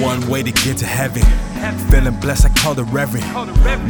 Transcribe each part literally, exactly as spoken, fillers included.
One way to get to heaven. Feeling blessed, I call the reverend.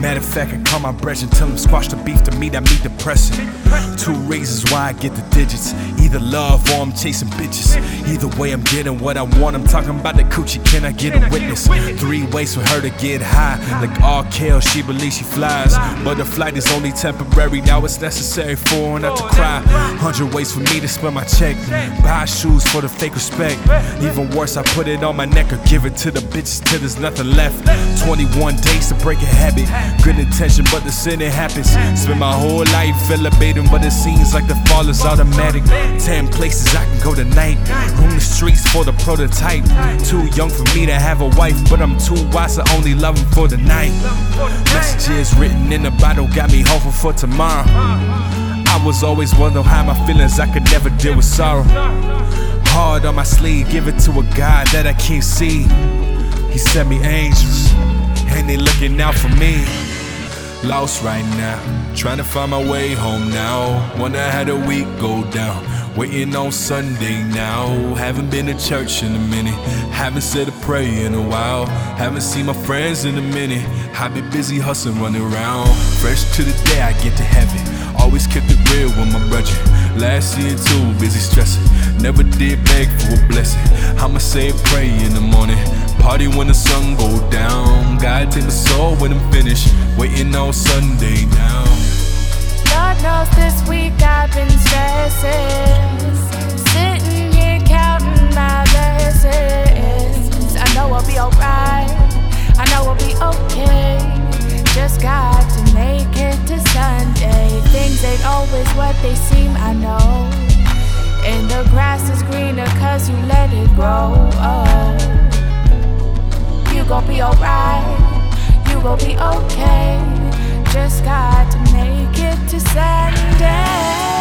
Matter of fact, I call my brethren, tell them squash the beef, to meat I meet depressing. Two reasons why I get the digits: either love or I'm chasing bitches. Either way, I'm getting what I want. I'm talking about the coochie, can I get a witness? Three ways for her to get high. Like R. Kelly, she believes she flies, but the flight is only temporary. Now it's necessary for her not to cry. Hundred ways for me to spend my check. Buy shoes for the fake respect. Even worse, I put it on my neck or give it to the bitches till there's nothing left. twenty-one days to break a habit. Good intention, but the sin it happens. Spend my whole life elevating, but it seems like the fall is automatic. Ten places I can go tonight. Roam the streets for the prototype. Too young for me to have a wife, but I'm too wise to only love him for the night. Messages written in the bottle got me hopeful for tomorrow. I was always wondering how my feelings, I could never deal with sorrow. Hard on my sleeve, give it to a God that I can't see. He sent me angels, and they looking out for me. Lost right now, trying to find my way home now. Wonder how the week go down, waiting on Sunday now. Haven't been to church in a minute, haven't said a prayer in a while. Haven't seen my friends in a minute, I've been busy hustling, running around. Fresh to the day I get to heaven, always kept it real with my brother. Last year too, busy stressing, never did beg for a blessing. I'ma say a prayer in the morning, party when the sun go down. God take my soul when I'm finished, waiting on Sunday now. Lord knows this week I've been stressing, sitting here counting my blessings. I know I'll be alright, I know I'll be okay. Just got to make it to Sunday. Things ain't always what they seem, I know. And the grass is greener cause you let it grow, oh. You gon' be alright, you gon' be okay. Just got to make it to Saturday.